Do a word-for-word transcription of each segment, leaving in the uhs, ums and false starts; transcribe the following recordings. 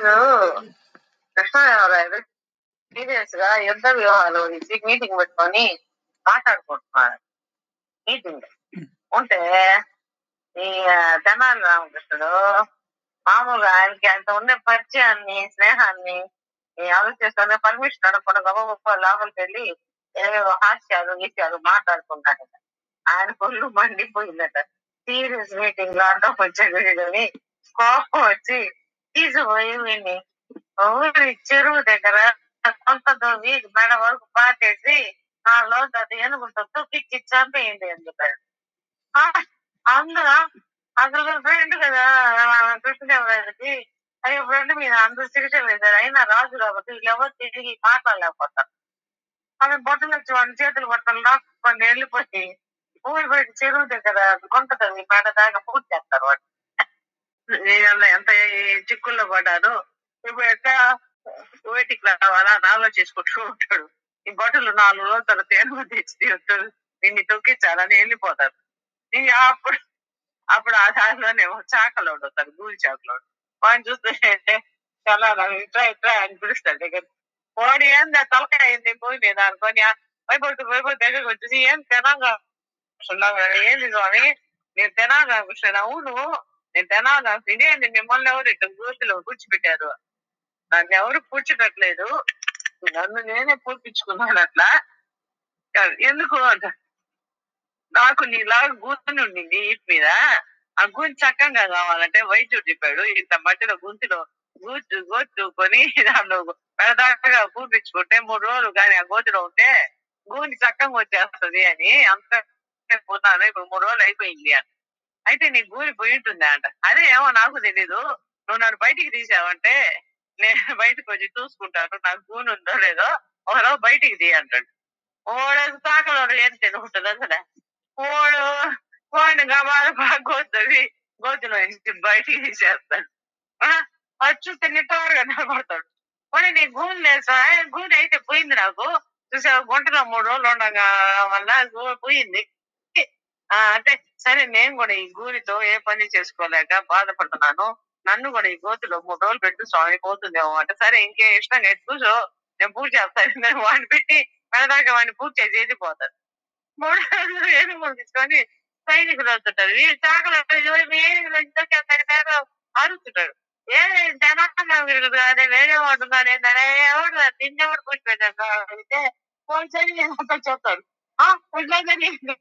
రోజు కృష్ణదేవరాయలు సీరియస్ గా యుద్ధ వ్యూహాలు ఇచ్చి మీటింగ్ పెట్టుకొని మాట్లాడుకుంటున్నారు. మీటింగ్ ఉంటే ఈ తెనాలి రామకృష్ణుడు మామూలుగా ఆయనకి అంత ఉండే పరిచయాన్ని, స్నేహాన్ని ఆలోచిస్తుండే పర్మిషన్ అడగకుండా గొప్ప గొప్ప లోపలికి వెళ్ళి ఏవేవో హాస్యాలు గీసాలు మాట్లాడుకుంటాడు. ఆయన కొళ్ళు మండిపోయిందట. సీరియస్ మీటింగ్ లో అడ్డం వచ్చేది కోపం వచ్చి తీసుకుపోయి వీడిని ఊరి చెరువు దగ్గర కొంత దొంగి మెడ వరకు పాతేసి నాలో అది ఏనుగుతో తొక్కిచ్చి చంపేయండి అని చెప్పాడు. అందరూ అసలు ఫ్రెండ్ కదా కృష్ణదేవరాయలకి, అయ్యో ఫ్రెండ్ మీద అందరూ శిక్ష వేశారు, అయినా రాజు కాబట్టి వీళ్ళెవరు తిరిగి మాట్లాడలేకపోతారు. ఆమె బొట్టలు వచ్చి వాడిని చేతులు బొట్టలు రాసుకొని వెళ్ళిపోయి ఊరి బయట చెరువు దగ్గర కొంత తొంగి మెడ దాకా పూర్తి చేస్తారు. వాడు నేను ఎంత చిక్కుల్లో పడ్డాను, ఇప్పుడు ఎట్లా వేటికి రావాలా అని ఆలోచించుకుంటూ ఉంటాడు. ఈ బొట్టలు నాలుగు రోజుల తర్వాత ఏనుగు తెచ్చి ఉంటాడు, దీన్ని తొక్కించాలని వెళ్ళిపోతారు. అప్పుడు అప్పుడు ఆ దారిలోనేమో చాకలోడు అవుతారు, గూలి చాకలోడు. వాడిని చూస్తుంటే చాలా ఇట్రా ఇట్రా అని పిలుస్తాడు దగ్గర. వాడు ఏంది తలకాయ అయింది పోయి నేను అనుకోని భయపడుతూ భయపడి దగ్గరకు వచ్చేసి, ఏం తెనాగా ఏంది స్వామి నేను తెనాగా కృష్ణ, అవును నేను తెనాగా, ఇదేంది మిమ్మల్ని ఎవరు ఇట్లా గూతులో కూర్చిపెట్టారు, నన్ను ఎవరు కూర్చోటట్లేదు, నన్ను నేనే పూర్పించుకున్నాను, అట్లా ఎందుకు అంట, నాకు నీలాగా గూతుని ఉండింది వీటి మీద, ఆ గూంతి చక్కగా కావాలంటే వైద్యుడు చెప్పాడు, ఇంత మట్టిలో గొంతులో గూచు గోచుకొని దాన్ని పెడదాగా పూపించుకుంటే మూడు రోజులు కానీ ఆ గోతులో ఉంటే గూని చక్కగా వచ్చేస్తుంది అని అంత పోతాను, ఇప్పుడు మూడు రోజులు అయిపోయింది అని. అయితే నీ గూని పోయి ఉంటుందా అంట. అదే ఏమో నాకు తెలీదు, నువ్వు నన్ను బయటికి తీసావంటే నేను బయటకు వచ్చి చూసుకుంటాను నాకు గూని ఉందో లేదో, ఒకరోజు బయటికి తీ అంటాడు. ఓడేసి తాకలో ఏం తినుకుంటుంది అసలు కోడు కోడిని గబాల బాగా గోతువి గోతులో బయటికి తీసేస్తాడు. అది చూస్తే నిట్టవారుగా నిలబడతాడు. పోనీ నీ గూని లేదు, గూని అయితే పోయింది నాకు చూసే గుంటలో మూడు రోజులు ఉండగా వల్ల పోయింది అంటే సరే, నేను కూడా ఈ గూనితో ఏ పని చేసుకోలేక బాధపడుతున్నాను, నన్ను కూడా ఈ గోతులో మూడు రోజులు పెట్టు స్వామి పోతుందేమో అంటే, సరే ఇంకే ఇష్టంగా చూసో నేను పూజ చేస్తాను వాడిని పెట్టి పెడదాకా వాడిని పూజ చేసి వెళ్ళిపోతాడు. మూడు రోజులు ఏనుగులు తీసుకొని సైనికులు వస్తుంటారు. వీళ్ళు చాకలు ఏనుగులు అరుస్తుంటారు, ఏ జనాలు కానీ వేరే వాడు కానీ ఎవరు నిన్నెవడు కూర్చోబెట్టారు అయితే పోలీసులు చెప్తాడు. ఇట్లా జరిగింది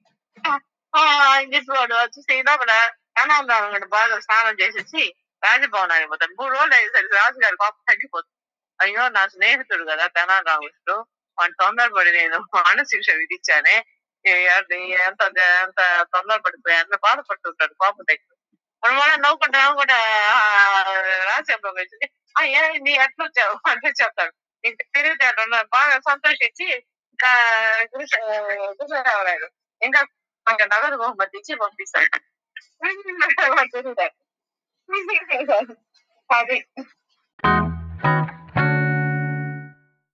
చెప్పేవాడు వచ్చేసి లోపల అనాథం బాగా స్నానం చేసేసి రాజభవనానికి పోతాడు. మూడు రోజులు అయ్యేసరికి రాజుగారి కోపం తగ్గిపోతుంది. అయ్యో నా స్నేహితుడు కదా తెనాలి రామకృష్ణుడు, వాడిని తొందరపడి నేను మానశిక్ష విధించానే, ఎంత ఎంత తొందర పడిపోయాను బాధపడుతుంటాడు కోపం దగ్గర. మనం వల్ల నవ్వుకుంటా నవ్వుకుంటా రాజ్యంలో వచ్చింది, అయ్యా నీ ఎట్లా వచ్చావు అంటే చెప్తాడు. నీకు తెలివితేటలు బాగా సంతోషించి ఇంకా కృష్ణదేవరాయలు ఇంకా ఇంకా నగదు బహుమతి ఇచ్చి పంపిస్తాడు. అది